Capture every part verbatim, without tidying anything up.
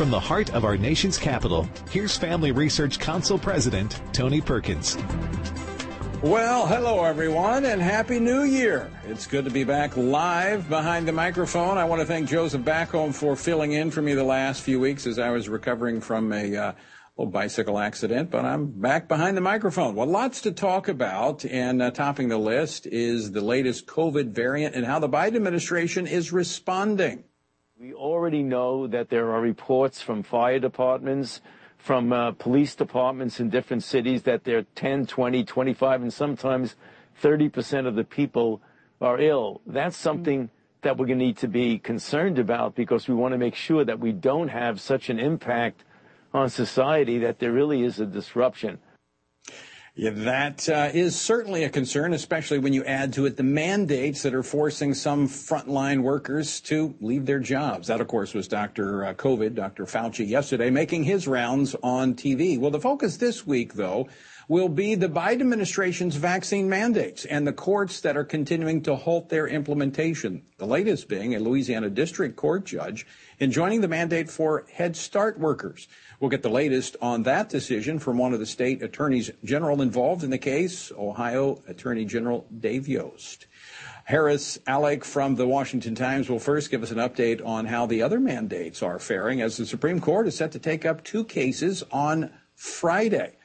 From the heart of our nation's capital, here's Family Research Council President Tony Perkins. Well, hello, everyone, and Happy New Year. It's good to be back live behind the microphone. I want to thank Joseph Backholm for filling in for me the last few weeks as I was recovering from a uh, little bicycle accident, but I'm back behind the microphone. Well, lots to talk about, and uh, topping the list is the latest COVID variant and how the Biden administration is responding. We already know that there are reports from fire departments, from uh, police departments in different cities that they're ten, twenty, twenty-five, and sometimes thirty percent of the people are ill. That's something that we're going to need to be concerned about, because we want to make sure that we don't have such an impact on society that there really is a disruption. Yeah, that uh, is certainly a concern, especially when you add to it the mandates that are forcing some frontline workers to leave their jobs. That, of course, was Doctor Uh, COVID, Doctor Fauci yesterday making his rounds on T V. Well, the focus this week, though, will be the Biden administration's vaccine mandates and the courts that are continuing to halt their implementation, the latest being a Louisiana district court judge enjoining the mandate for Head Start workers. We'll get the latest on that decision from one of the state attorneys general involved in the case, Ohio Attorney General Dave Yost. Harris Alec from The Washington Times will first give us an update on how the other mandates are faring, as the Supreme Court is set to take up two cases on Friday.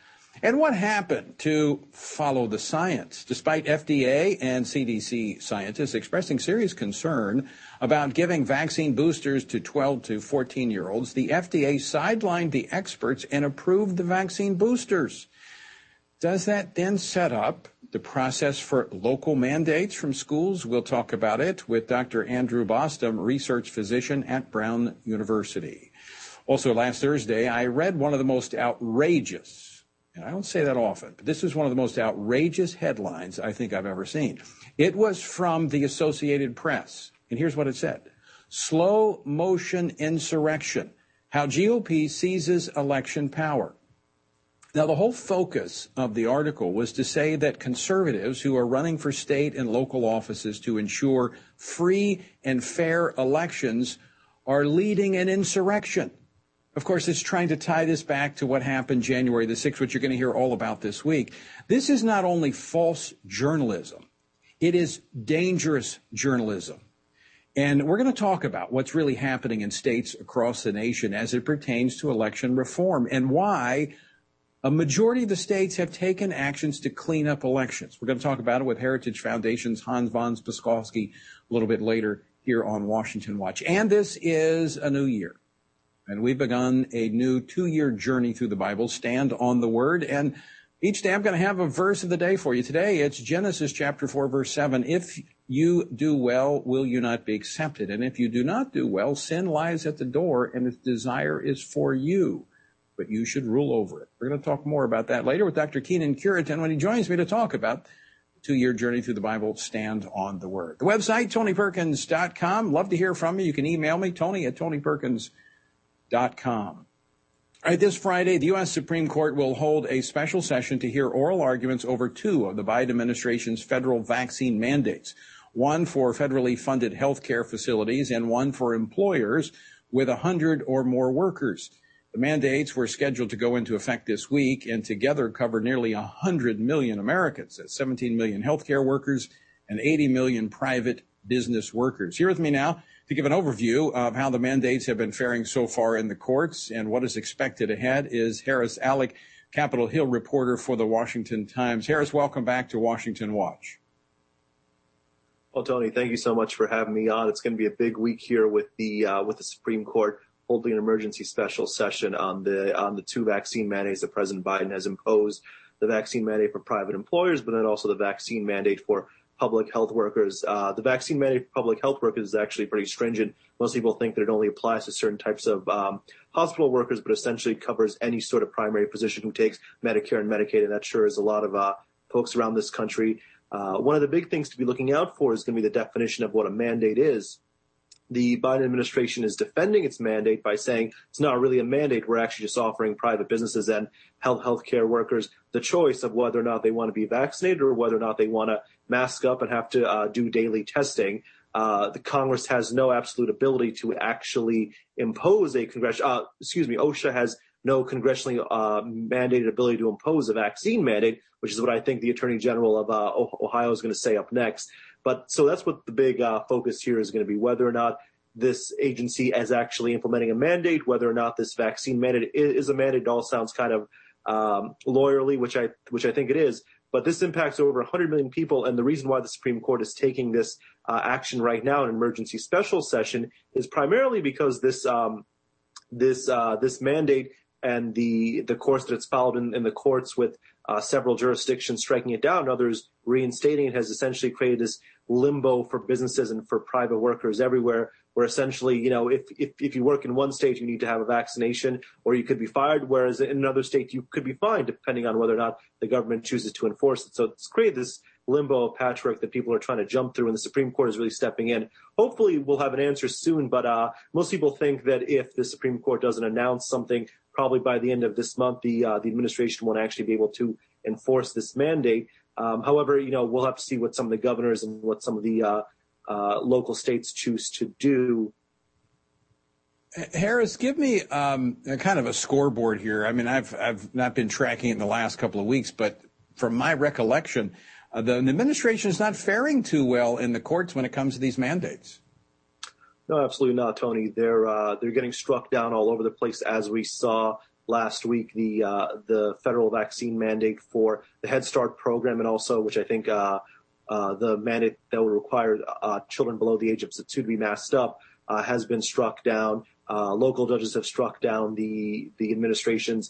And what happened to follow the science, despite F D A and C D C scientists expressing serious concern about giving vaccine boosters to twelve to fourteen-year-olds? The F D A sidelined the experts and approved the vaccine boosters. Does that then set up the process for local mandates from schools? We'll talk about it with Doctor Andrew Bostom, research physician at Brown University. Also, last Thursday, I read one of the most outrageous, and I don't say that often, but this is one of the most outrageous headlines I think I've ever seen. It was from the Associated Press, and here's what it said. Slow motion insurrection, how G O P seizes election power. Now, the whole focus of the article was to say that conservatives who are running for state and local offices to ensure free and fair elections are leading an insurrection. Of course, it's trying to tie this back to what happened January the sixth, which you're going to hear all about this week. This is not only false journalism, it is dangerous journalism. And we're going to talk about what's really happening in states across the nation as it pertains to election reform and why a majority of the states have taken actions to clean up elections. We're going to talk about it with Heritage Foundation's Hans von Spakovsky a little bit later here on Washington Watch. And this is a new year, and we've begun a new two-year journey through the Bible, Stand on the Word. And each day I'm going to have a verse of the day for you. Today it's Genesis chapter four, verse seven. If you do well, will you not be accepted? And if you do not do well, sin lies at the door, and its desire is for you, but you should rule over it. We're going to talk more about that later with Doctor Kenan Kiritan when he joins me to talk about two-year journey through the Bible, Stand on the Word. The website, tony perkins dot com. Love to hear from you. You can email me, tony at tony perkins dot com. Dot com. All right, this Friday, the U S Supreme Court will hold a special session to hear oral arguments over two of the Biden administration's federal vaccine mandates, one for federally funded health care facilities and one for employers with one hundred or more workers. The mandates were scheduled to go into effect this week and together cover nearly one hundred million Americans. That's seventeen million healthcare workers and eighty million private business workers. Here with me now to give an overview of how the mandates have been faring so far in the courts and what is expected ahead is Harris Alec, Capitol Hill reporter for The Washington Times. Harris, welcome back to Washington Watch. Well, Tony, thank you so much for having me on. It's going to be a big week here with the uh, with the Supreme Court holding an emergency special session on the on the two vaccine mandates that President Biden has imposed: the vaccine mandate for private employers, but then also the vaccine mandate for public health workers. Uh, the vaccine mandate for public health workers is actually pretty stringent. Most people think that it only applies to certain types of um, hospital workers, but essentially covers any sort of primary physician who takes Medicare and Medicaid, and that sure is a lot of uh, folks around this country. Uh, one of the big things to be looking out for is going to be the definition of what a mandate is. The Biden administration is defending its mandate by saying it's not really a mandate. We're actually just offering private businesses and health healthcare workers the choice of whether or not they want to be vaccinated or whether or not they want to mask up and have to uh, do daily testing. Uh, the Congress has no absolute ability to actually impose a congressional, uh, excuse me, OSHA has no congressionally uh, mandated ability to impose a vaccine mandate, which is what I think the Attorney General of uh, Ohio is going to say up next. But so that's what the big uh, focus here is going to be, whether or not this agency is actually implementing a mandate, whether or not this vaccine mandate is a mandate. It all sounds kind of um, lawyerly, which I which I think it is. But this impacts over one hundred million people, and the reason why the Supreme Court is taking this uh, action right now in an emergency special session is primarily because this um, this uh, this mandate and the the course that it's followed in, in the courts, with uh, several jurisdictions striking it down, others reinstating it, has essentially created this limbo for businesses and for private workers everywhere, where essentially, you know, if if, if you work in one state, you need to have a vaccination or you could be fired, whereas in another state, you could be fined, depending on whether or not the government chooses to enforce it. So it's created this limbo of patchwork that people are trying to jump through, and the Supreme Court is really stepping in. Hopefully, we'll have an answer soon, but uh, most people think that if the Supreme Court doesn't announce something, probably by the end of this month, the uh, the administration won't actually be able to enforce this mandate. Um, however, you know, we'll have to see what some of the governors and what some of the uh, Uh, local states choose to do. Harris, give me um, a kind of a scoreboard here. I mean, I've I've not been tracking it in the last couple of weeks, but from my recollection, uh, the, the administration is not faring too well in the courts when it comes to these mandates. No, absolutely not, Tony. They're uh, they're getting struck down all over the place, as we saw last week. The uh, the federal vaccine mandate for the Head Start program, and also, which I think. Uh, Uh, the mandate that would require uh, children below the age of two to be masked up uh, has been struck down. Uh, local judges have struck down the the administration's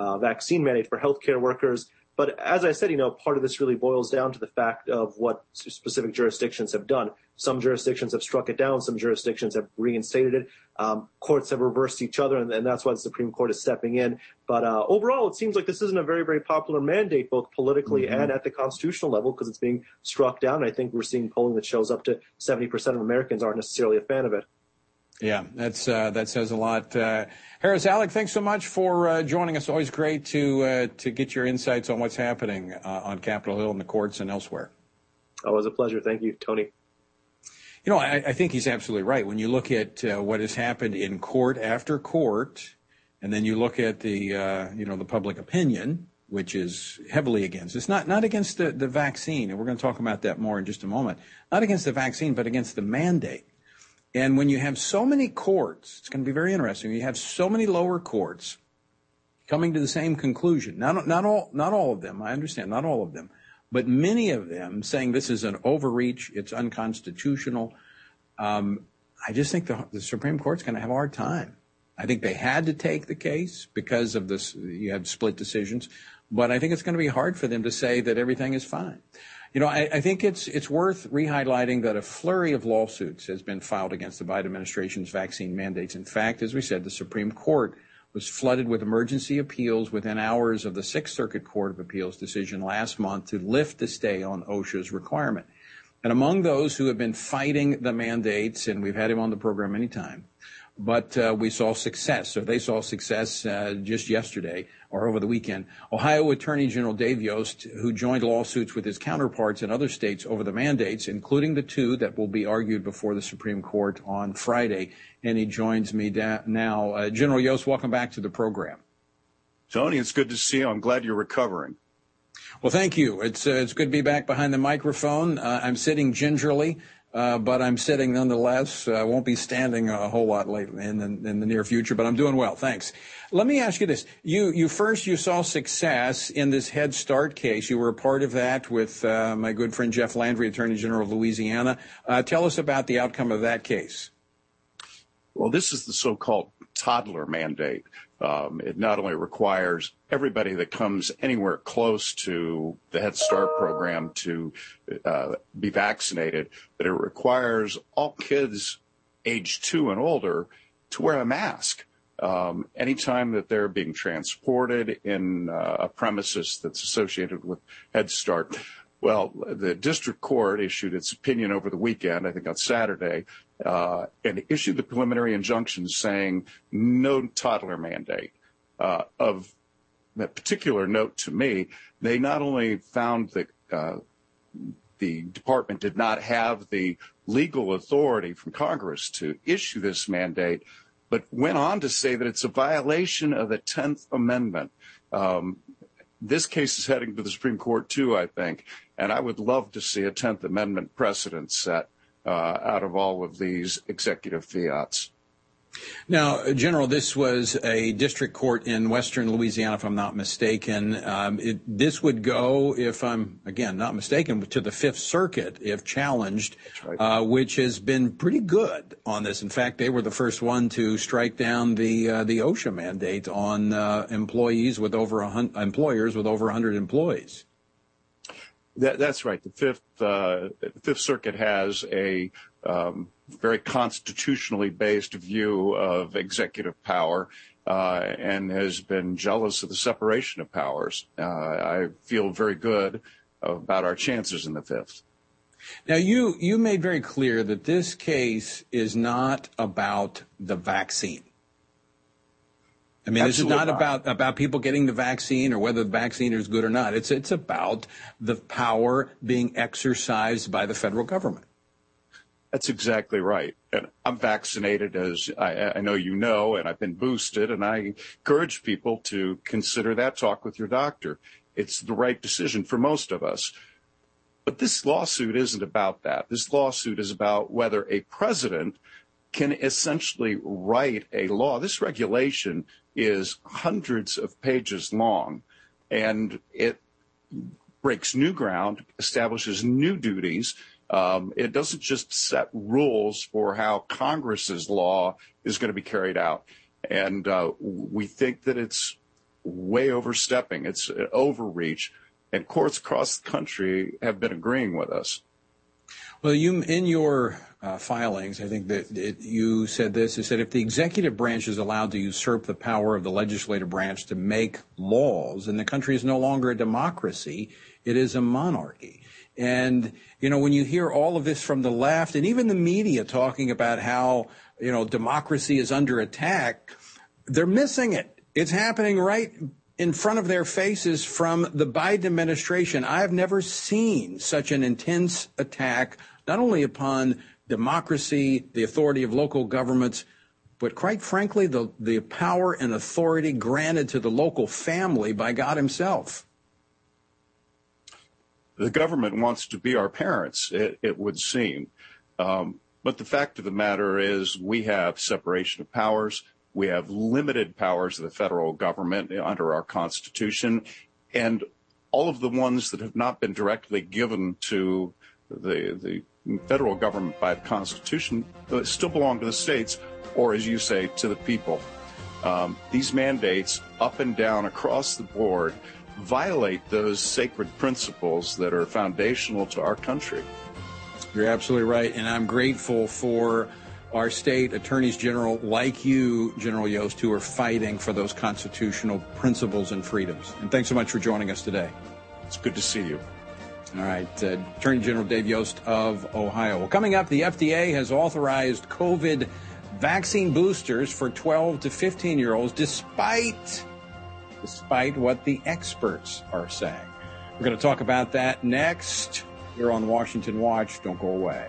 uh, vaccine mandate for healthcare workers. But as I said, you know, part of this really boils down to the fact of what specific jurisdictions have done. Some jurisdictions have struck it down. Some jurisdictions have reinstated it. Um, courts have reversed each other, and, and that's why the Supreme Court is stepping in. But uh, overall, it seems like this isn't a very, very popular mandate, both politically mm-hmm. and at the constitutional level, because it's being struck down. I think we're seeing polling that shows up to seventy percent of Americans aren't necessarily a fan of it. Yeah, that's uh, that says a lot. Uh, Harris Alec, thanks so much for uh, joining us. Always great to uh, to get your insights on what's happening uh, on Capitol Hill and the courts and elsewhere. Always a pleasure. Thank you, Tony. You know, I, I think he's absolutely right. When you look at uh, what has happened in court after court, and then you look at the uh, you know the public opinion, which is heavily against. It's not not against the, the vaccine, and we're going to talk about that more in just a moment. Not against the vaccine, but against the mandate. And when you have so many courts, it's going to be very interesting. You have so many lower courts coming to the same conclusion. Not, not all, not all of them. I understand, not all of them, but many of them saying this is an overreach. It's unconstitutional. Um, I just think the, the Supreme Court's going to have a hard time. I think they had to take the case because of this. You have split decisions, but I think it's going to be hard for them to say that everything is fine. You know, I, I think it's it's worth rehighlighting that a flurry of lawsuits has been filed against the Biden administration's vaccine mandates. In fact, as we said, the Supreme Court was flooded with emergency appeals within hours of the Sixth Circuit Court of Appeals decision last month to lift the stay on OSHA's requirement. And among those who have been fighting the mandates, and we've had him on the program many times, but uh, we saw success, or they saw success uh, just yesterday or over the weekend. Ohio Attorney General Dave Yost, who joined lawsuits with his counterparts in other states over the mandates, including the two that will be argued before the Supreme Court on Friday. And he joins me da- now. Uh, General Yost, welcome back to the program. Tony, it's good to see you. I'm glad you're recovering. Well, thank you. It's, uh, it's good to be back behind the microphone. Uh, I'm sitting gingerly. Uh, but I'm sitting nonetheless. I uh, won't be standing a whole lot lately in the, in the near future, but I'm doing well. Thanks. Let me ask you this. You, you first, you saw success in this Head Start case. You were a part of that with uh, my good friend Jeff Landry, Attorney General of Louisiana. Uh, tell us about the outcome of that case. Well, this is the so-called toddler mandate. Um, it not only requires everybody that comes anywhere close to the Head Start program to uh, be vaccinated, but it requires all kids age two and older to wear a mask um, anytime that they're being transported in uh, a premises that's associated with Head Start. Well, the district court issued its opinion over the weekend, I think on Saturday, uh, and issued the preliminary injunction saying no toddler mandate. Uh, of that particular note to me, they not only found that uh, the department did not have the legal authority from Congress to issue this mandate, but went on to say that it's a violation of the tenth amendment. Um, this case is heading to the Supreme Court, too, I think, and I would love to see a tenth amendment precedent set uh, out of all of these executive fiats. Now, General, this was a district court in western Louisiana, if I'm not mistaken. Um, it, this would go, if I'm, again, not mistaken, to the Fifth Circuit if challenged, right. uh, which has been pretty good on this. In fact, they were the first one to strike down the uh, the OSHA mandate on uh, employees with over a hundred, employers with over one hundred employees. That, that's right. The Fifth uh, Fifth Circuit has a um, very constitutionally based view of executive power uh, and has been jealous of the separation of powers. Uh, I feel very good about our chances in the Fifth. Now, you, you made very clear that this case is not about the vaccine. I mean, Absolutely this is not, not about about people getting the vaccine or whether the vaccine is good or not. It's it's about the power being exercised by the federal government. That's exactly right. And I'm vaccinated, as I, I know you know, and I've been boosted. And I encourage people to consider that. Talk with your doctor. It's the right decision for most of us. But this lawsuit isn't about that. This lawsuit is about whether a president can essentially write a law. This regulation is hundreds of pages long, and it breaks new ground, establishes new duties. Um, it doesn't just set rules for how Congress's law is going to be carried out. And uh, we think that it's way overstepping. It's an overreach. And courts across the country have been agreeing with us. Well, you in your uh, filings, I think that it, you said this, you said if the executive branch is allowed to usurp the power of the legislative branch to make laws, and the country is no longer a democracy, it is a monarchy. And, you know, when you hear all of this from the left and even the media talking about how, you know, democracy is under attack, they're missing it. It's happening right in front of their faces from the Biden administration. I've never seen such an intense attack, not only upon democracy, the authority of local governments, but quite frankly, the, the power and authority granted to the local family by God himself. The government wants to be our parents, it, it would seem. Um, but the fact of the matter is we have separation of powers. We have limited powers of the federal government under our Constitution, and all of the ones that have not been directly given to the, the federal government by the Constitution still belong to the states, or as you say, to the people. Um, these mandates up and down across the board violate those sacred principles that are foundational to our country. You're absolutely right, and I'm grateful for our state attorneys general like you, General Yost, who are fighting for those constitutional principles and freedoms. And thanks so much for joining us today. It's good to see you. All right. Uh, Attorney General Dave Yost of Ohio. Well, coming up, the F D A has authorized COVID vaccine boosters for twelve to fifteen-year-olds despite, despite what the experts are saying. We're going to talk about that next. You're on Washington Watch. Don't go away.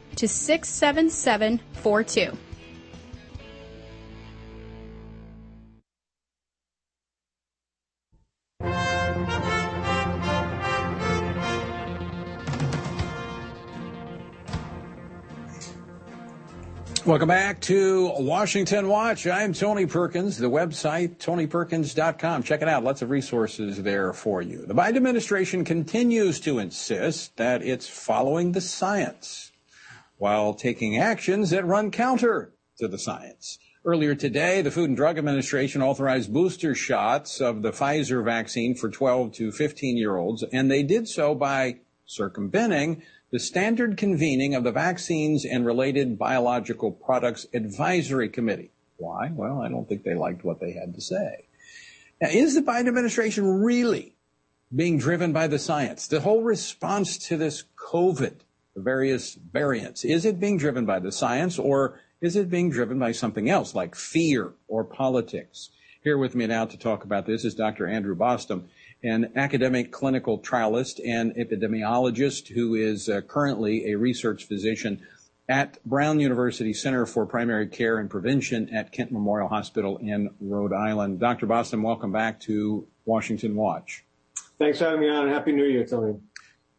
to six seven seven four two. Welcome back to Washington Watch. I'm Tony Perkins. The website, tony perkins dot com. Check it out. Lots of resources there for you. The Biden administration continues to insist that it's following the science while taking actions that run counter to the science. Earlier today, the Food and Drug Administration authorized booster shots of the Pfizer vaccine for twelve to fifteen-year-olds, and they did so by circumventing the standard convening of the Vaccines and Related Biological Products Advisory Committee. Why? Well, I don't think they liked what they had to say. Now, is the Biden administration really being driven by the science? The whole response to this COVID, the various variants, is it being driven by the science, or is it being driven by something else like fear or politics? Here with me now to talk about this is Doctor Andrew Bostom, an academic clinical trialist and epidemiologist who is uh, currently a research physician at Brown University Center for Primary Care and Prevention at Kent Memorial Hospital in Rhode Island. Doctor Bostom, welcome back to Washington Watch. Thanks for having me on. Happy New Year, Tony.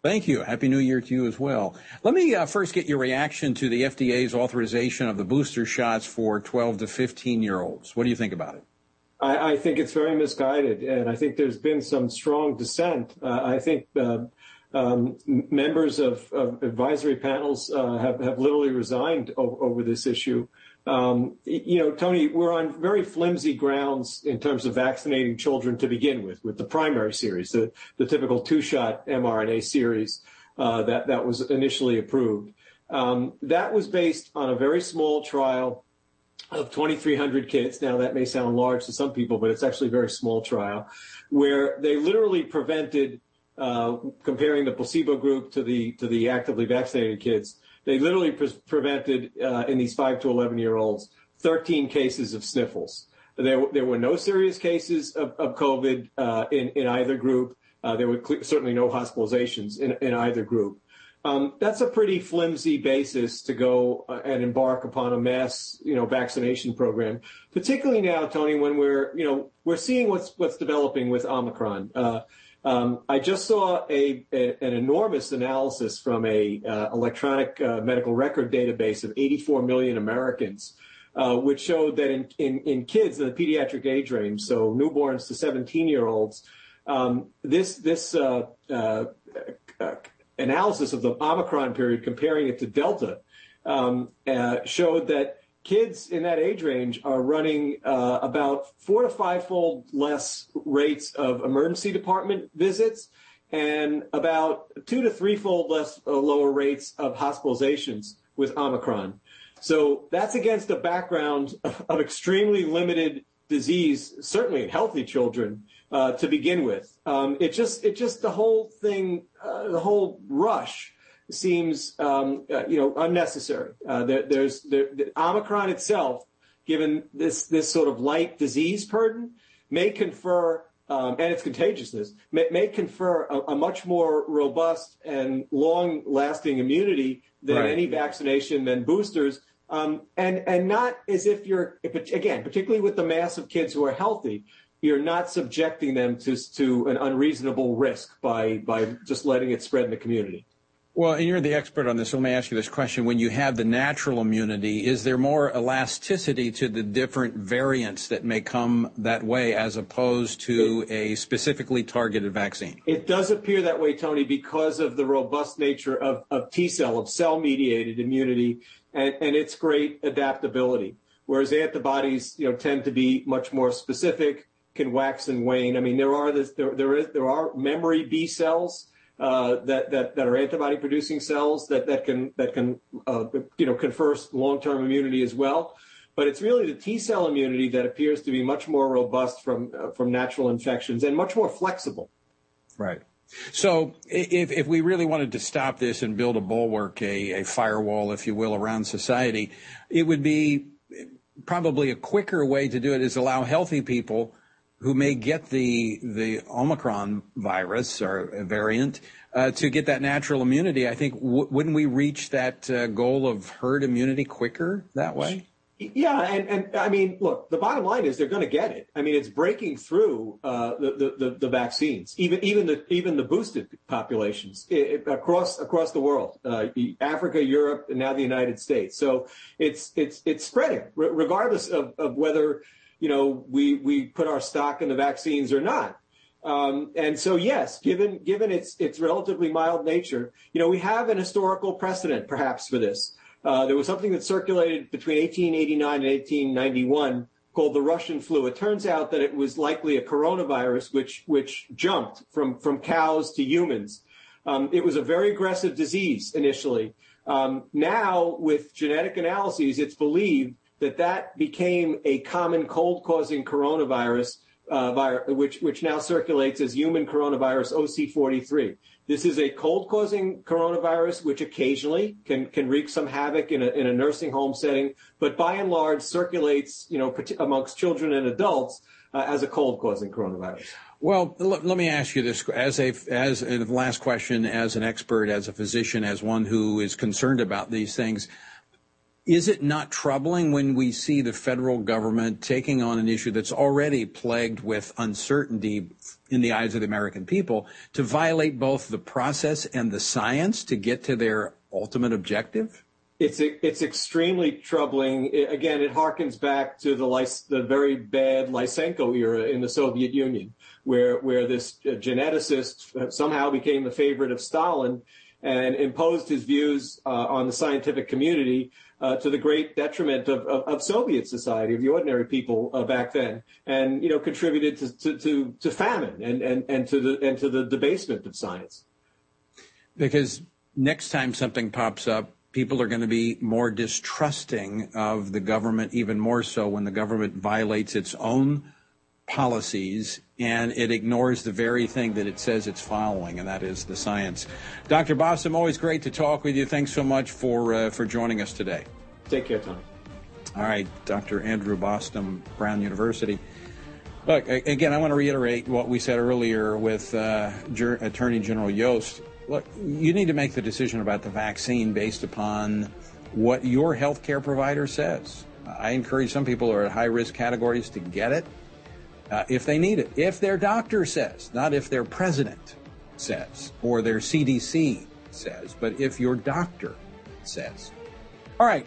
Thank you. Happy New Year to you as well. Let me uh, first get your reaction to the F D A's authorization of the booster shots for twelve to fifteen-year-olds. What do you think about it? I think it's very misguided, and I think there's been some strong dissent. Uh, I think uh, um, members of, of advisory panels uh, have, have literally resigned o- over this issue. Um, you know, Tony, we're on very flimsy grounds in terms of vaccinating children to begin with, with the primary series, the, the typical two-shot mRNA series uh, that, that was initially approved. Um, that was based on a very small trial of twenty-three hundred kids. Now, that may sound large to some people, but it's actually a very small trial, where they literally prevented, uh, comparing the placebo group to the to the actively vaccinated kids, they literally pre- prevented uh, in these five to eleven-year-olds thirteen cases of sniffles. There, there were no serious cases of, of COVID uh, in, in either group. Uh, there were cl- certainly no hospitalizations in, in either group. Um, that's a pretty flimsy basis to go uh, and embark upon a mass, you know, vaccination program, particularly now, Tony, when we're, you know, we're seeing what's what's developing with Omicron. Uh, um, I just saw a, a an enormous analysis from a uh, electronic uh, medical record database of eighty-four million Americans, uh, which showed that in, in, in kids in the pediatric age range, so newborns to seventeen-year-olds, um, this this uh, uh, uh, analysis of the Omicron period, comparing it to Delta, um, uh, showed that kids in that age range are running uh, about four to five-fold less rates of emergency department visits and about two to three-fold less uh, lower rates of hospitalizations with Omicron. So that's against a background of extremely limited disease, certainly in healthy children, uh, to begin with. Um, it just, it just the whole thing, uh, the whole rush seems, um, uh, you know, unnecessary. Uh, there, there's there, the Omicron itself, given this this sort of light disease burden, may confer, um, and its contagiousness, may, may confer a, a much more robust and long-lasting immunity than right. any vaccination, than boosters, um, and and not as if you're, again, particularly with the mass of kids who are healthy, you're not subjecting them to to an unreasonable risk by by just letting it spread in the community. Well, and you're the expert on this, so let me ask you this question. When you have the natural immunity, is there more elasticity to the different variants that may come that way as opposed to a specifically targeted vaccine? It does appear that way, Tony, because of the robust nature of, of T-cell, of cell-mediated immunity, and, and its great adaptability, whereas antibodies, you know, tend to be much more specific, can wax and wane. I mean, there are this, there there, is, there are memory B cells Uh, that, that that are antibody-producing cells that that can that can uh, you know confer long-term immunity as well, but it's really the T cell immunity that appears to be much more robust from uh, from natural infections and much more flexible. Right. So if if we really wanted to stop this and build a bulwark, a, a firewall, if you will, around society, it would be probably a quicker way to do it is allow healthy people who may get the the Omicron virus or variant uh, to get that natural immunity. I think w- wouldn't we reach that uh, goal of herd immunity quicker that way? Yeah, and, and I mean, look, the bottom line is they're going to get it. I mean, it's breaking through uh, the, the the vaccines, even even the even the boosted populations it, across across the world, uh, Africa, Europe, and now the United States. So it's it's it's spreading r- regardless of, of whether, you know, we, we put our stock in the vaccines or not. Um, and so, yes, given given its its relatively mild nature, you know, we have an historical precedent, perhaps, for this. Uh, there was something that circulated between eighteen eighty-nine and eighteen ninety-one called the Russian flu. It turns out that it was likely a coronavirus which which jumped from, from cows to humans. Um, it was a very aggressive disease initially. Um, now, with genetic analyses, it's believed that that became a common cold-causing coronavirus, uh, vir- which, which now circulates as human coronavirus O C forty-three. This is a cold-causing coronavirus, which occasionally can, can wreak some havoc in a, in a nursing home setting, but by and large circulates, you know, amongst children and adults uh, as a cold-causing coronavirus. Well, l- let me ask you this as a as a last question, as an expert, as a physician, as one who is concerned about these things. Is it not troubling when we see the federal government taking on an issue that's already plagued with uncertainty in the eyes of the American people to violate both the process and the science to get to their ultimate objective? It's it's extremely troubling. Again, it harkens back to the the very bad Lysenko era in the Soviet Union, where where this geneticist somehow became the favorite of Stalin and imposed his views uh, on the scientific community uh, to the great detriment of, of, of Soviet society, of the ordinary people uh, back then, and, you know, contributed to, to, to, to famine and, and, and, to the, and to the debasement of science. Because next time something pops up, people are going to be more distrusting of the government, even more so when the government violates its own policies and it ignores the very thing that it says it's following, and that is the science. Doctor Bostom, always great to talk with you. Thanks so much for uh, for joining us today. Take care, Tony. All right, Doctor Andrew Bostom, Brown University. Look, again, I want to reiterate what we said earlier with uh, Ger- Attorney General Yost. Look, you need to make the decision about the vaccine based upon what your health care provider says. I encourage some people who are at high risk categories to get it. Uh, if they need it, if their doctor says, not if their president says or their C D C says, but if your doctor says. All right.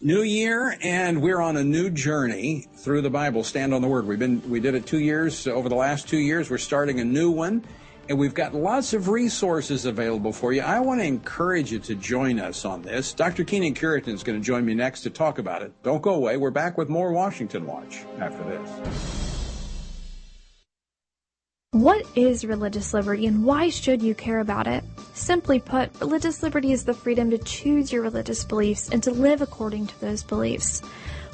New year, and we're on a new journey through the Bible. Stand on the Word. We've been we did it two years. So over the last two years, we're starting a new one. And we've got lots of resources available for you. I want to encourage you to join us on this. Doctor Kenan Kiritan is going to join me next to talk about it. Don't go away. We're back with more Washington Watch after this. What is religious liberty and why should you care about it? Simply put, religious liberty is the freedom to choose your religious beliefs and to live according to those beliefs.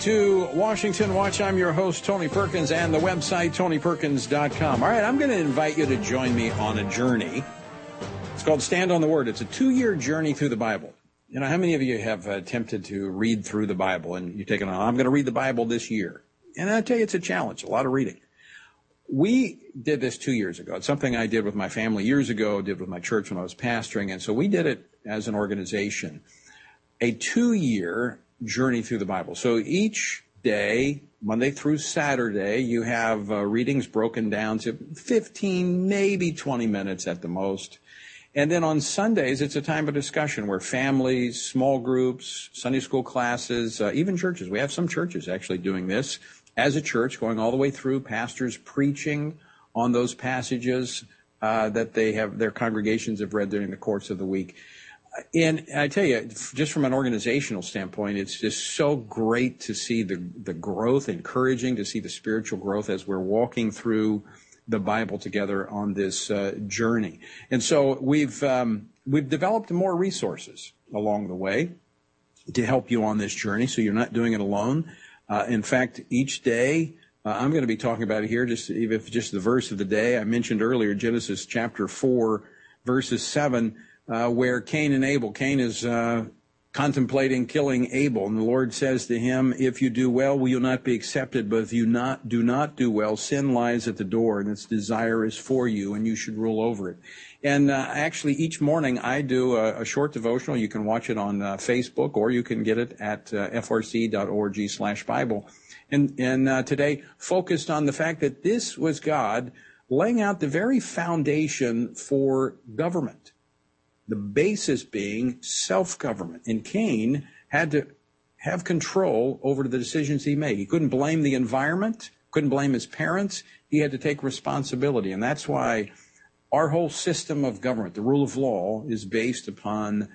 To Washington Watch. I'm your host, Tony Perkins, and the website, tony perkins dot com. All right, I'm going to invite you to join me on a journey. It's called Stand on the Word. It's a two-year journey through the Bible. You know, how many of you have attempted to read through the Bible, and you're taking on, I'm going to read the Bible this year? And I tell you, it's a challenge, a lot of reading. We did this two years ago. It's something I did with my family years ago, did with my church when I was pastoring, and so we did it as an organization. A two-year journey through the Bible. So each day, Monday through Saturday, you have uh, readings broken down to fifteen, maybe twenty minutes at the most. And then on Sundays, it's a time of discussion where families, small groups, Sunday school classes, uh, even churches. We have some churches actually doing this as a church, going all the way through, pastors preaching on those passages uh, that they have, their congregations have read during the course of the week. And I tell you, just from an organizational standpoint, it's just so great to see the, the growth, encouraging to see the spiritual growth as we're walking through the Bible together on this uh, journey. And so we've um, we've developed more resources along the way to help you on this journey, so you're not doing it alone. Uh, in fact, each day, uh, I'm going to be talking about it here, just even if just the verse of the day. I mentioned earlier Genesis chapter four, verses seven. Uh, where Cain and Abel, Cain is uh, contemplating killing Abel, and the Lord says to him, if you do well, will you not be accepted? But if you not do not do well, sin lies at the door, and its desire is for you, and you should rule over it. And uh, actually, each morning I do a, a short devotional. You can watch it on uh, Facebook, or you can get it at uh, f r c dot org slash Bible. And, and uh, today, focused on the fact that this was God laying out the very foundation for government. The basis being self-government. And Cain had to have control over the decisions he made. He couldn't blame the environment, couldn't blame his parents. He had to take responsibility. And that's why our whole system of government, the rule of law, is based upon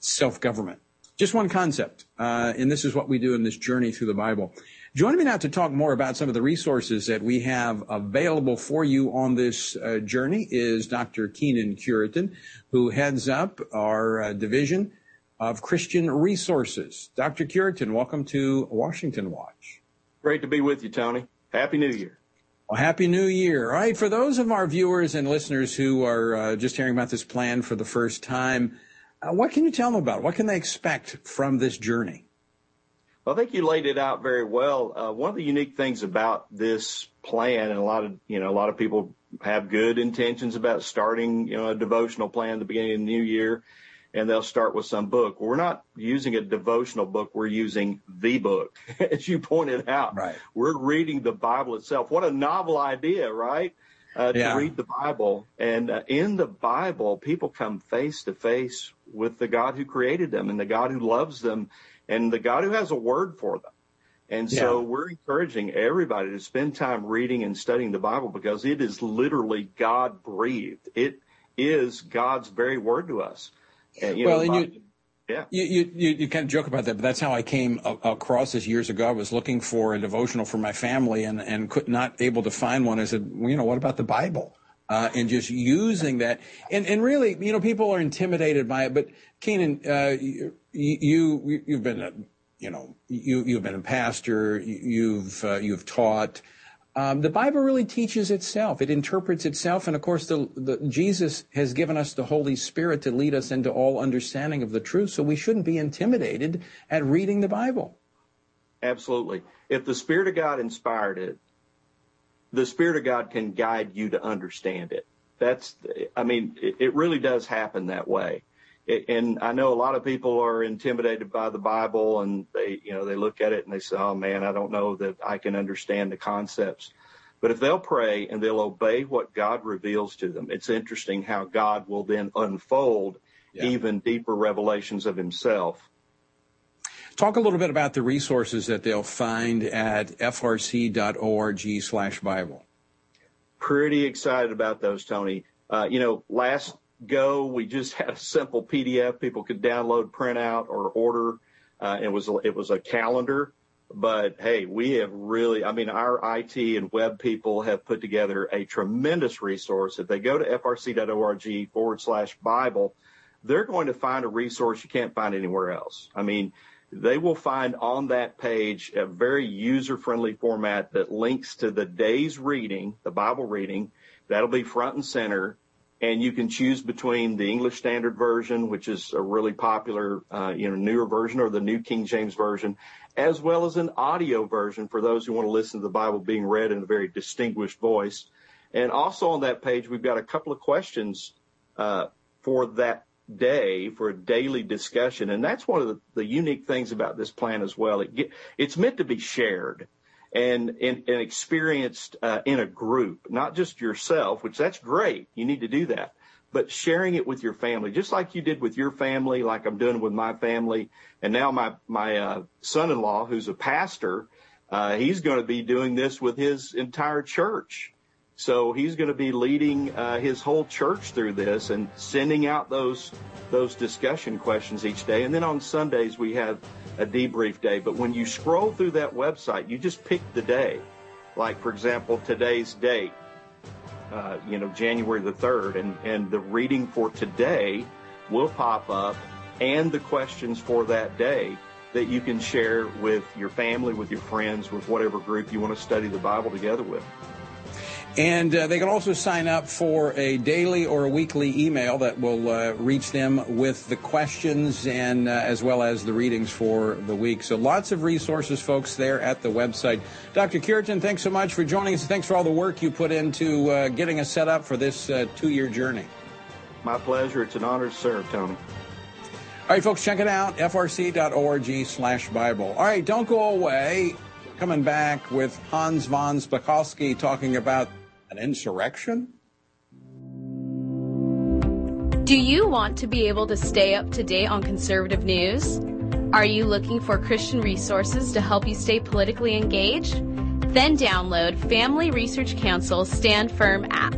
self-government. Just one concept. Uh, and this is what we do in this journey through the Bible. Join me now to talk more about some of the resources that we have available for you on this uh, journey is Doctor Kenan Kiritan, who heads up our uh, Division of Christian Resources. Doctor Kiritan, welcome to Washington Watch. Great to be with you, Tony. Happy New Year. Well, Happy New Year. All right, for those of our viewers and listeners who are uh, just hearing about this plan for the first time, uh, what can you tell them about it? What can they expect from this journey? Well, I think you laid it out very well. Uh, one of the unique things about this plan, and a lot of, you know, a lot of people have good intentions about starting, you know, a devotional plan at the beginning of the new year, and they'll start with some book. We're not using a devotional book. We're using the book, as you pointed out. Right. We're reading the Bible itself. What a novel idea, right? Uh, yeah. To read the Bible. And uh, in the Bible, people come face to face with the God who created them and the God who loves them and the God who has a word for them. And so yeah. we're encouraging everybody to spend time reading and studying the Bible, because it is literally God breathed. It is God's very word to us. And, you well, know, and you, yeah. you, you, you kind of joke about that, but that's how I came a- across this years ago. I was looking for a devotional for my family and, and could not able to find one. I said, well, you know, what about the Bible? Uh, and just using that. And, and really, you know, people are intimidated by it. But Kenan, uh, you, you, you've been, a, you know, you, you've been a pastor. You've, uh, you've taught. Um, the Bible really teaches itself. It interprets itself. And, of course, the, the, Jesus has given us the Holy Spirit to lead us into all understanding of the truth. So we shouldn't be intimidated at reading the Bible. Absolutely. If the Spirit of God inspired it, the Spirit of God can guide you to understand it. That's, I mean, it, it really does happen that way. It, and I know a lot of people are intimidated by the Bible, and they, you know, they look at it and they say, oh, man, I don't know that I can understand the concepts. But if they'll pray and they'll obey what God reveals to them, it's interesting how God will then unfold yeah. even deeper revelations of himself. Talk a little bit about the resources that they'll find at frc.org slash Bible. Pretty excited about those, Tony. Uh, you know, last Go, we just had a simple P D F people could download, print out, or order. Uh, it was it was a calendar, but hey, we have really, I mean, our I T and web people have put together a tremendous resource. If they go to frc.org forward slash Bible, they're going to find a resource you can't find anywhere else. I mean, they will find on that page a very user-friendly format that links to the day's reading, the Bible reading. That'll be front and center. And you can choose between the English Standard Version, which is a really popular, uh, you know, newer version, or the New King James Version, as well as an audio version for those who want to listen to the Bible being read in a very distinguished voice. And also on that page, we've got a couple of questions uh, for that day, for a daily discussion. And that's one of the, the unique things about this plan as well. It get, it's meant to be shared and and, and experienced uh, in a group, not just yourself, which that's great. You need to do that. But sharing it with your family, just like you did with your family, like I'm doing with my family. And now my, my uh, son-in-law, who's a pastor, uh, he's going to be doing this with his entire church. So he's going to be leading uh, his whole church through this and sending out those those discussion questions each day. And then on Sundays, we have a debrief day. But when you scroll through that website, you just pick the day. Like, for example, today's date, uh, you know, January the third, and, and the reading for today will pop up, and the questions for that day that you can share with your family, with your friends, with whatever group you want to study the Bible together with. And uh, they can also sign up for a daily or a weekly email that will uh, reach them with the questions and uh, as well as the readings for the week. So lots of resources, folks, there at the website. Doctor Kiritan, thanks so much for joining us. Thanks for all the work you put into uh, getting us set up for this uh, two-year journey. My pleasure. It's an honor to serve, Tony. All right, folks, check it out, frc.org slash Bible. All right, don't go away. Coming back with Hans von Spakovsky talking about an insurrection? Do you want to be able to stay up to date on conservative news? Are you looking for Christian resources to help you stay politically engaged? Then download Family Research Council's Stand Firm app.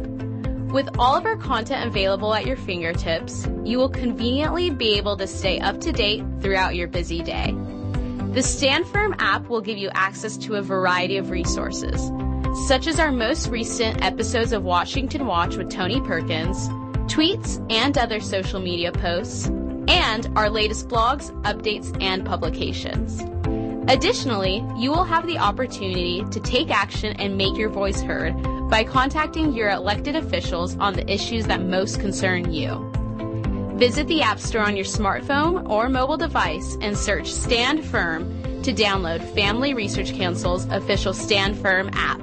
With all of our content available at your fingertips, you will conveniently be able to stay up to date throughout your busy day. The Stand Firm app will give you access to a variety of resources, such as our most recent episodes of Washington Watch with Tony Perkins, tweets and other social media posts, and our latest blogs, updates, and publications. Additionally, you will have the opportunity to take action and make your voice heard by contacting your elected officials on the issues that most concern you. Visit the App Store on your smartphone or mobile device and search Stand Firm to download Family Research Council's official Stand Firm app.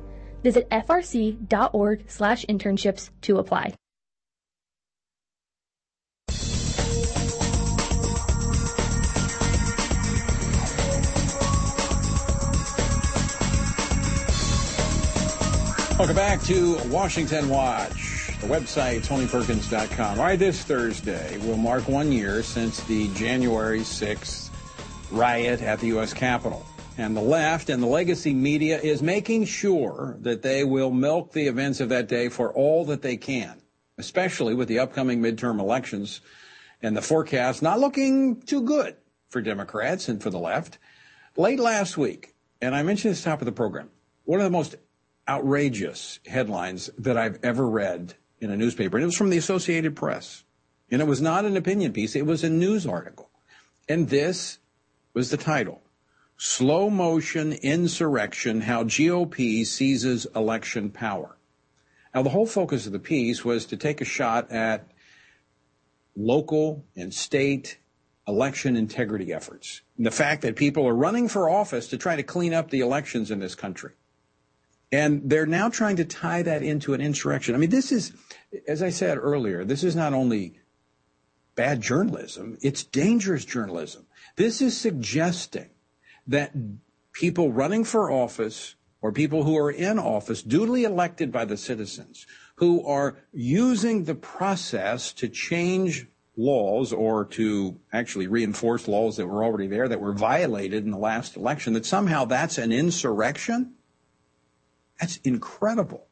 Visit f r c dot org slash internships to apply. Welcome back to Washington Watch, the website tony perkins dot com. All right, this Thursday will mark one year since the January sixth riot at the U S Capitol. And the left and the legacy media is making sure that they will milk the events of that day for all that they can, especially with the upcoming midterm elections and the forecast not looking too good for Democrats and for the left. Late last week, and I mentioned this at the top of the program, one of the most outrageous headlines that I've ever read in a newspaper, and it was from the Associated Press. And it was not an opinion piece. It was a news article. And this was the title. Slow motion insurrection, how G O P seizes election power. Now, the whole focus of the piece was to take a shot at local and state election integrity efforts. And the fact that people are running for office to try to clean up the elections in this country. And they're now trying to tie that into an insurrection. I mean, this is, as I said earlier, this is not only bad journalism, it's dangerous journalism. This is suggesting that people running for office or people who are in office, duly elected by the citizens, who are using the process to change laws or to actually reinforce laws that were already there that were violated in the last election, that somehow that's an insurrection? That's incredible.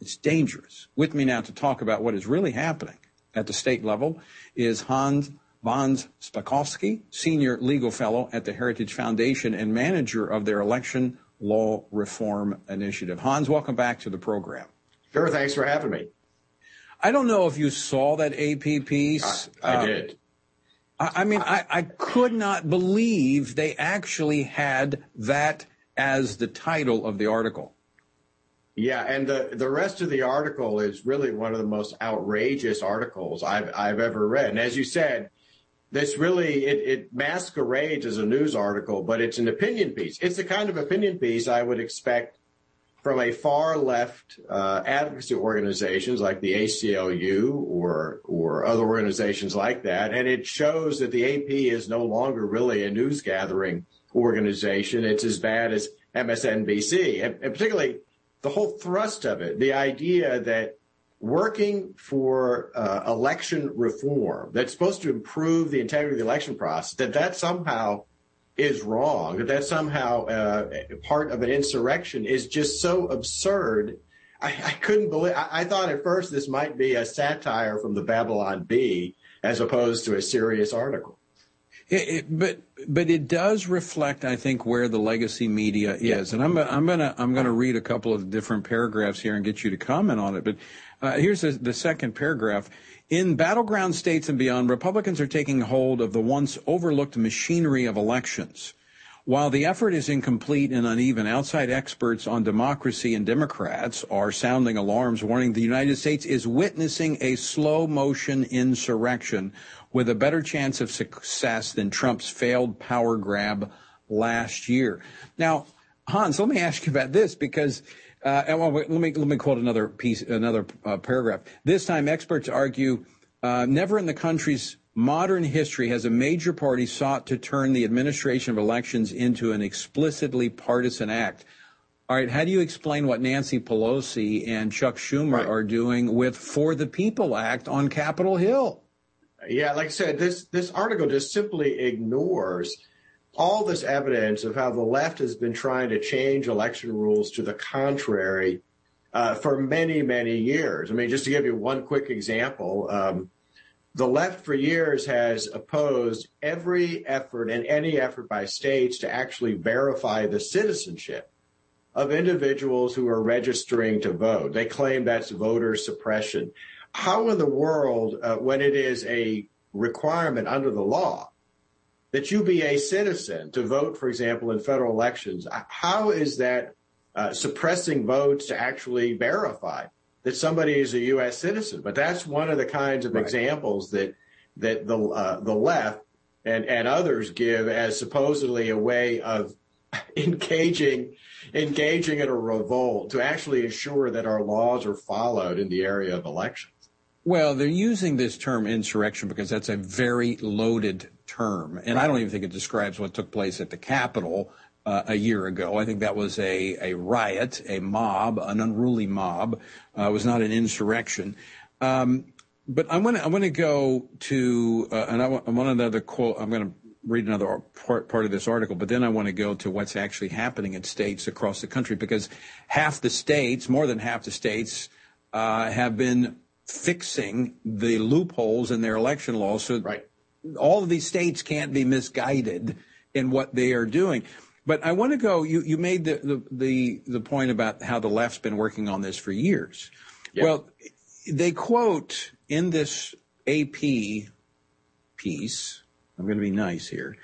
It's dangerous. With me now to talk about what is really happening at the state level is Hans von Spakovsky, senior legal fellow at the Heritage Foundation and manager of their election law reform initiative. Hans, welcome back to the program. Sure, thanks for having me. I don't know if you saw that A P piece. I, I um, did. I, I mean, I, I could not believe they actually had that as the title of the article. Yeah, and the, the rest of the article is really one of the most outrageous articles I've, I've ever read. And as you said, This really, it, it masquerades as a news article, but it's an opinion piece. It's the kind of opinion piece I would expect from a far-left uh, advocacy organizations like the A C L U or or other organizations like that. And it shows that the A P is no longer really a news-gathering organization. It's as bad as M S N B C, and particularly the whole thrust of it, the idea that working for uh, election reform that's supposed to improve the integrity of the election process, that that somehow is wrong, that that somehow uh, part of an insurrection is just so absurd. I, I couldn't believe I, I thought at first this might be a satire from the Babylon Bee as opposed to a serious article. It, it, but but it does reflect, I think, where the legacy media is. And I'm I'm gonna I'm gonna read a couple of different paragraphs here and get you to comment on it. But uh, here's the, the second paragraph. In battleground states and beyond, Republicans are taking hold of the once overlooked machinery of elections. While the effort is incomplete and uneven, outside experts on democracy and Democrats are sounding alarms, warning the United States is witnessing a slow-motion insurrection with a better chance of success than Trump's failed power grab last year. Now, Hans, let me ask you about this because uh, well, wait, let me let me quote another piece, another uh, paragraph. This time, experts argue uh, never in the country's modern history has a major party sought to turn the administration of elections into an explicitly partisan act. All right, how do you explain what Nancy Pelosi and Chuck Schumer right. are doing with For the People Act on Capitol Hill? Yeah, like I said, this, this article just simply ignores all this evidence of how the left has been trying to change election rules to the contrary uh, for many, many years. I mean, just to give you one quick example, um, the left for years has opposed every effort and any effort by states to actually verify the citizenship of individuals who are registering to vote. They claim that's voter suppression. How in the world, uh, when it is a requirement under the law that you be a citizen to vote, for example, in federal elections, how is that uh, suppressing votes to actually verify that somebody is a U S citizen? But that's one of the kinds of right. examples that that the uh, the left and, and others give as supposedly a way of engaging engaging in a revolt to actually ensure that our laws are followed in the area of elections. Well, they're using this term insurrection because that's a very loaded term. And right. I don't even think it describes what took place at the Capitol Uh, a year ago. I think that was a, a riot, a mob, an unruly mob. Uh, it was not an insurrection. Um, but I'm going to I'm going to go to uh, and I want, I want another quote. I'm going to read another part part of this article, but then I want to go to what's actually happening in states across the country, because half the states, more than half the states, uh, have been fixing the loopholes in their election laws. So right. all of these states can't be misguided in what they are doing. But I want to go, you, you made the, the, the, the point about how the left's been working on this for years. Yep. Well, they quote in this A P piece, I'm going to be nice here,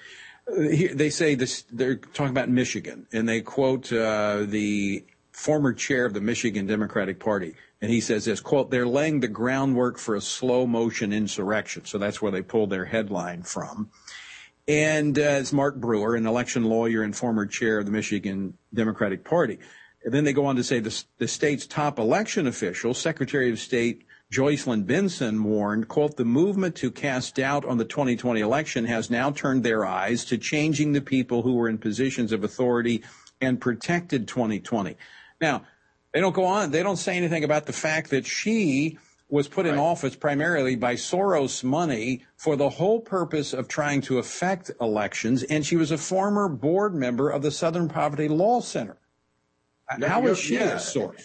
they say this, they're talking about Michigan, and they quote uh, the former chair of the Michigan Democratic Party, and he says this, quote, they're laying the groundwork for a slow motion insurrection. So that's where they pulled their headline from. And uh, it's Mark Brewer, an election lawyer and former chair of the Michigan Democratic Party. And then they go on to say the, the state's top election official, Secretary of State Jocelyn Benson, warned, quote, the movement to cast doubt on the twenty twenty election has now turned their eyes to changing the people who were in positions of authority and protected twenty twenty. Now, they don't go on. They don't say anything about the fact that she was put in right. office primarily by Soros money for the whole purpose of trying to affect elections. And she was a former board member of the Southern Poverty Law Center. Now, how is she yeah. a source?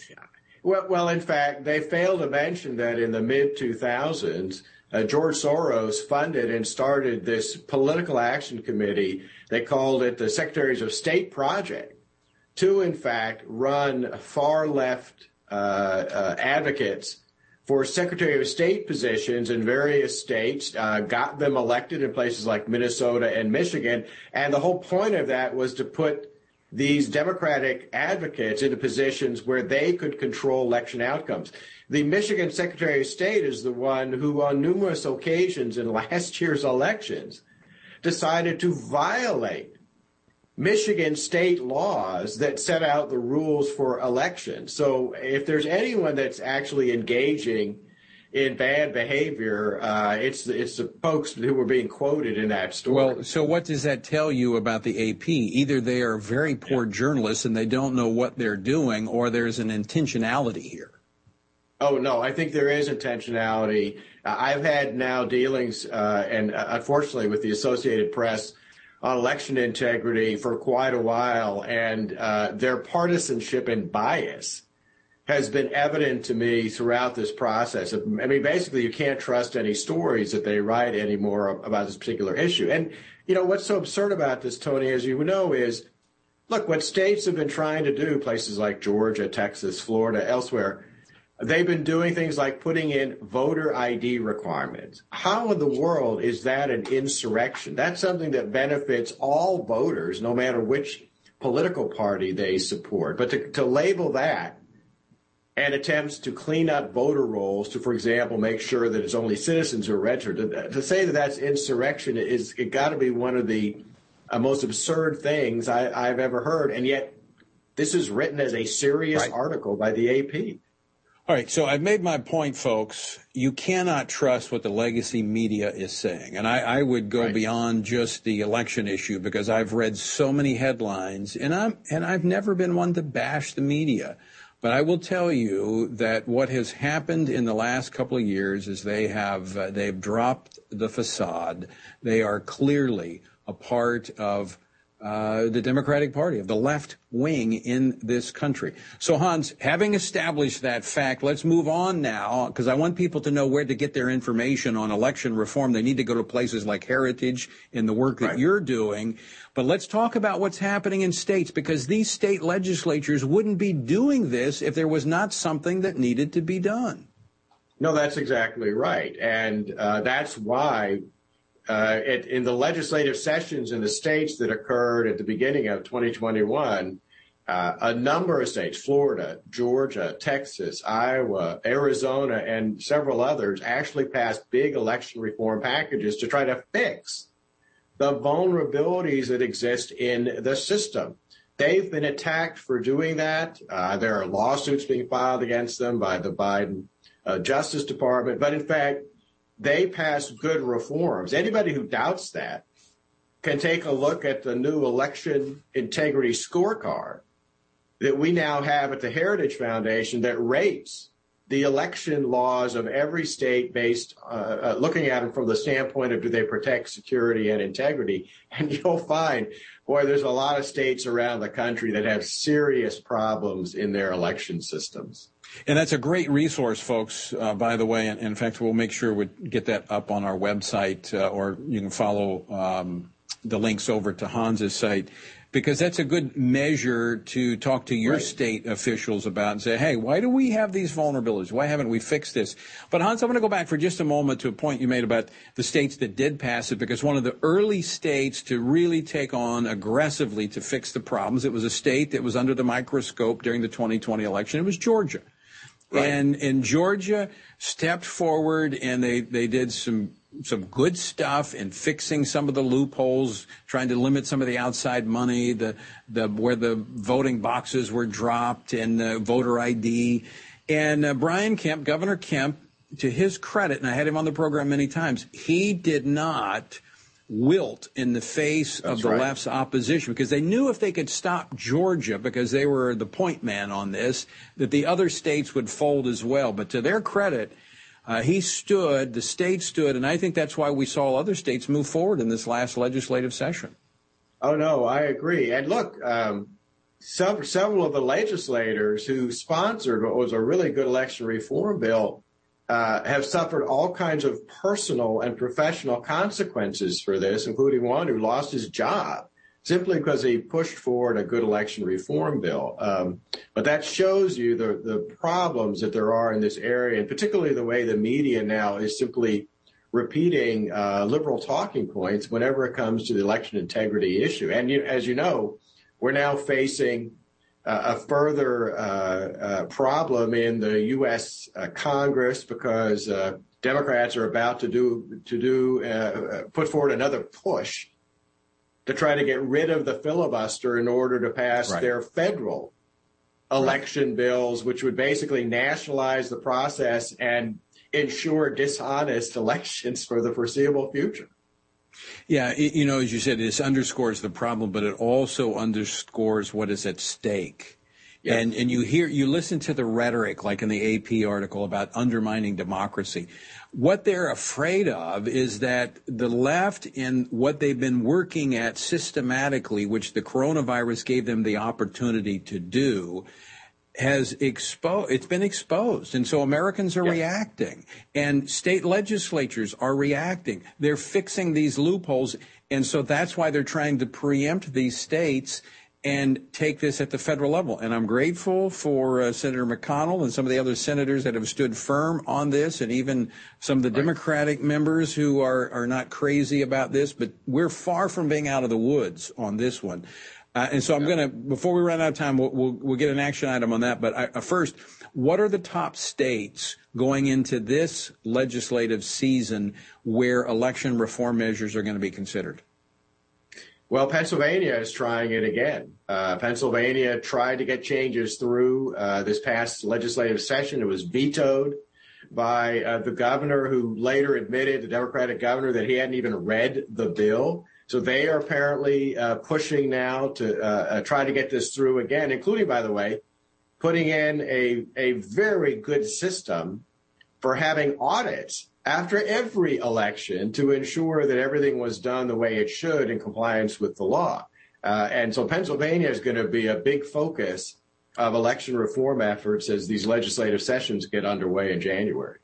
Well, well, in fact, they failed to mention that in the mid two thousands, uh, George Soros funded and started this political action committee. They called it the Secretaries of State Project to, in fact, run far left uh, uh, advocates for Secretary of State positions in various states, uh, got them elected in places like Minnesota and Michigan. And the whole point of that was to put these Democratic advocates into positions where they could control election outcomes. The Michigan Secretary of State is the one who, on numerous occasions in last year's elections, decided to violate Michigan state laws that set out the rules for elections. So if there's anyone that's actually engaging in bad behavior. Uh, it's it's the folks who were being quoted in that story. Well, so what does that tell you about the A P? Either they are very poor yeah. journalists and they don't know what they're doing, or there's an intentionality here. Oh, no, I think there is intentionality. Uh, I've had now dealings, uh, and uh, unfortunately, with the Associated Press on election integrity for quite a while, and uh, their partisanship and bias has been evident to me throughout this process. I mean, basically, you can't trust any stories that they write anymore about this particular issue. And, you know, what's so absurd about this, Tony, as you know, is, look, what states have been trying to do, places like Georgia, Texas, Florida, elsewhere, they've been doing things like putting in voter I D requirements. How in the world is that an insurrection? That's something that benefits all voters, no matter which political party they support. But to, to label that and attempts to clean up voter rolls to, for example, make sure that it's only citizens who are registered, to, to say that that's insurrection is it got to be one of the uh, most absurd things I, I've ever heard. And yet this is written as a serious right. article by the A P. All right, so I've made my point, folks. You cannot trust what the legacy media is saying. And I, I would go right. beyond just the election issue, because I've read so many headlines, and, I'm, and I've never been one to bash the media. But I will tell you that what has happened in the last couple of years is they have uh, they've dropped the facade. They are clearly a part of Uh, the Democratic Party, of the left wing in this country. So, Hans, having established that fact, let's move on now, because I want people to know where to get their information on election reform. They need to go to places like Heritage and the work that right. you're doing. But let's talk about what's happening in states, because these state legislatures wouldn't be doing this if there was not something that needed to be done. No, that's exactly right. And uh, that's why Uh, it, in the legislative sessions in the states that occurred at the beginning of twenty twenty-one, uh, a number of states, Florida, Georgia, Texas, Iowa, Arizona, and several others actually passed big election reform packages to try to fix the vulnerabilities that exist in the system. They've been attacked for doing that. Uh, there are lawsuits being filed against them by the Biden uh, Justice Department. But in fact, they passed good reforms. Anybody who doubts that can take a look at the new election integrity scorecard that we now have at the Heritage Foundation that rates the election laws of every state based, uh, uh, looking at them from the standpoint of do they protect security and integrity. And you'll find, boy, there's a lot of states around the country that have serious problems in their election systems. And that's a great resource, folks, uh, by the way. And, and in fact, we'll make sure we get that up on our website, uh, or you can follow um, the links over to Hans's site, because that's a good measure to talk to your right. state officials about and say, hey, why do we have these vulnerabilities? Why haven't we fixed this? But, Hans, I want to go back for just a moment to a point you made about the states that did pass it, because one of the early states to really take on aggressively to fix the problems, it was a state that was under the microscope during the twenty twenty election. It was Georgia. Right. And, and Georgia stepped forward, and they, they did some some good stuff in fixing some of the loopholes, trying to limit some of the outside money, the the where the voting boxes were dropped, and uh, voter I D. And uh, Brian Kemp, Governor Kemp, to his credit, and I had him on the program many times, he did not wilt in the face That's of the right. left's opposition, because they knew if they could stop Georgia, because they were the point man on this, that the other states would fold as well. But to their credit, uh, he stood, the state stood, and I think that's why we saw other states move forward in this last legislative session. Oh, no, I agree. And look, um, some, several of the legislators who sponsored what was a really good election reform bill Uh, have suffered all kinds of personal and professional consequences for this, including one who lost his job simply because he pushed forward a good election reform bill. Um, but that shows you the, the problems that there are in this area, and particularly the way the media now is simply repeating uh, liberal talking points whenever it comes to the election integrity issue. And you, as you know, we're now facing Uh, a further uh, uh, problem in the U S Uh, Congress, because uh, Democrats are about to do to do uh, put forward another push to try to get rid of the filibuster in order to pass right. their federal election right. bills, which would basically nationalize the process and ensure dishonest elections for the foreseeable future. Yeah, you know, as you said, this underscores the problem, but it also underscores what is at stake. Yes. And and you hear, you listen to the rhetoric, like in the A P article about undermining democracy. What they're afraid of is that the left and what they've been working at systematically, which the coronavirus gave them the opportunity to do, has exposed, it's been exposed. And so Americans are yes. reacting, and state legislatures are reacting. They're fixing these loopholes. And so that's why they're trying to preempt these states and take this at the federal level. And I'm grateful for uh, Senator McConnell and some of the other senators that have stood firm on this, and even some of the right. Democratic members who are, are not crazy about this. But we're far from being out of the woods on this one. Uh, and so I'm going to, before we run out of time, we'll, we'll, we'll get an action item on that. But I, uh, first, what are the top states going into this legislative season where election reform measures are going to be considered? Well, Pennsylvania is trying it again. Uh, Pennsylvania tried to get changes through uh, this past legislative session. It was vetoed by uh, the governor, who later admitted, the Democratic governor, that he hadn't even read the bill. So they are apparently uh, pushing now to uh, uh, try to get this through again, including, by the way, putting in a, a very good system for having audits after every election to ensure that everything was done the way it should in compliance with the law. Uh, and so Pennsylvania is going to be a big focus of election reform efforts as these legislative sessions get underway in January.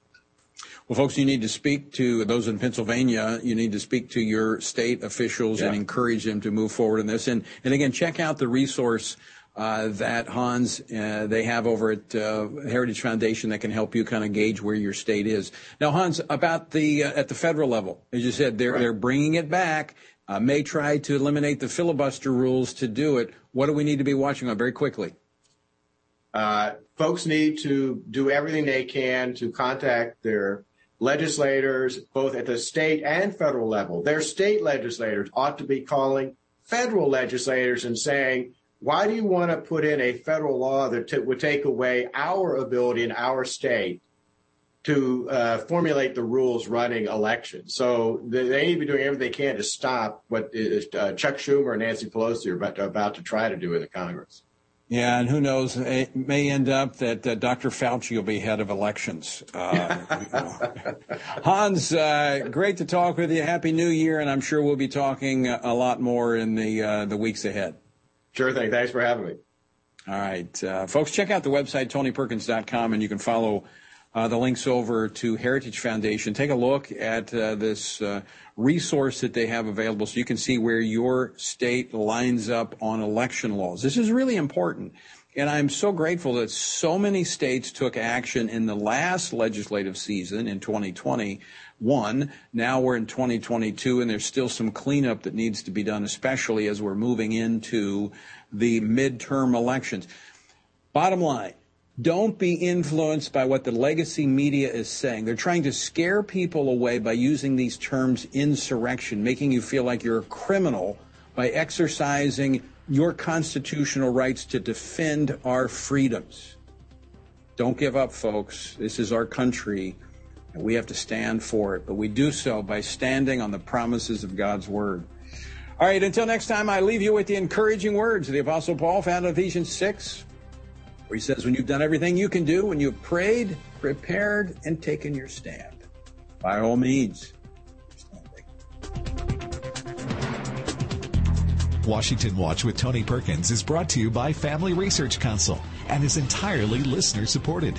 Well, folks, you need to speak to those in Pennsylvania. You need to speak to your state officials yeah. and encourage them to move forward in this. And, and again, check out the resource Uh, that Hans, uh, they have over at uh, Heritage Foundation that can help you kind of gauge where your state is. Now, Hans, about the uh, at the federal level, as you said, they're right. they're bringing it back. Uh, may try to eliminate the filibuster rules to do it. What do we need to be watching on very quickly? Uh, folks need to do everything they can to contact their legislators, both at the state and federal level. Their state legislators ought to be calling federal legislators and saying, why do you want to put in a federal law that t- would take away our ability in our state to uh, formulate the rules running elections? So they, they need to be doing everything they can to stop what is, uh, Chuck Schumer and Nancy Pelosi are about to, about to try to do in the Congress. Yeah, and who knows, it may end up that uh, Doctor Fauci will be head of elections. Uh, Hans, uh, great to talk with you. Happy New Year, and I'm sure we'll be talking a lot more in the uh, the weeks ahead. Sure thing. Thanks for having me. All right. Uh, folks, check out the website, tony perkins dot com, and you can follow uh, the links over to Heritage Foundation. Take a look at uh, this uh, resource that they have available so you can see where your state lines up on election laws. This is really important. And I'm so grateful that so many states took action in the last legislative season in twenty twenty-one. Now we're in twenty twenty-two, and there's still some cleanup that needs to be done, especially as we're moving into the midterm elections. Bottom line, don't be influenced by what the legacy media is saying. They're trying to scare people away by using these terms, insurrection, making you feel like you're a criminal by exercising your constitutional rights to defend our freedoms. Don't give up, folks. This is our country, and we have to stand for it. But we do so by standing on the promises of God's word. All right, until next time, I leave you with the encouraging words of the Apostle Paul found in Ephesians six, where he says, when you've done everything you can do, when you've prayed, prepared, and taken your stand, by all means. Washington Watch with Tony Perkins is brought to you by Family Research Council and is entirely listener-supported.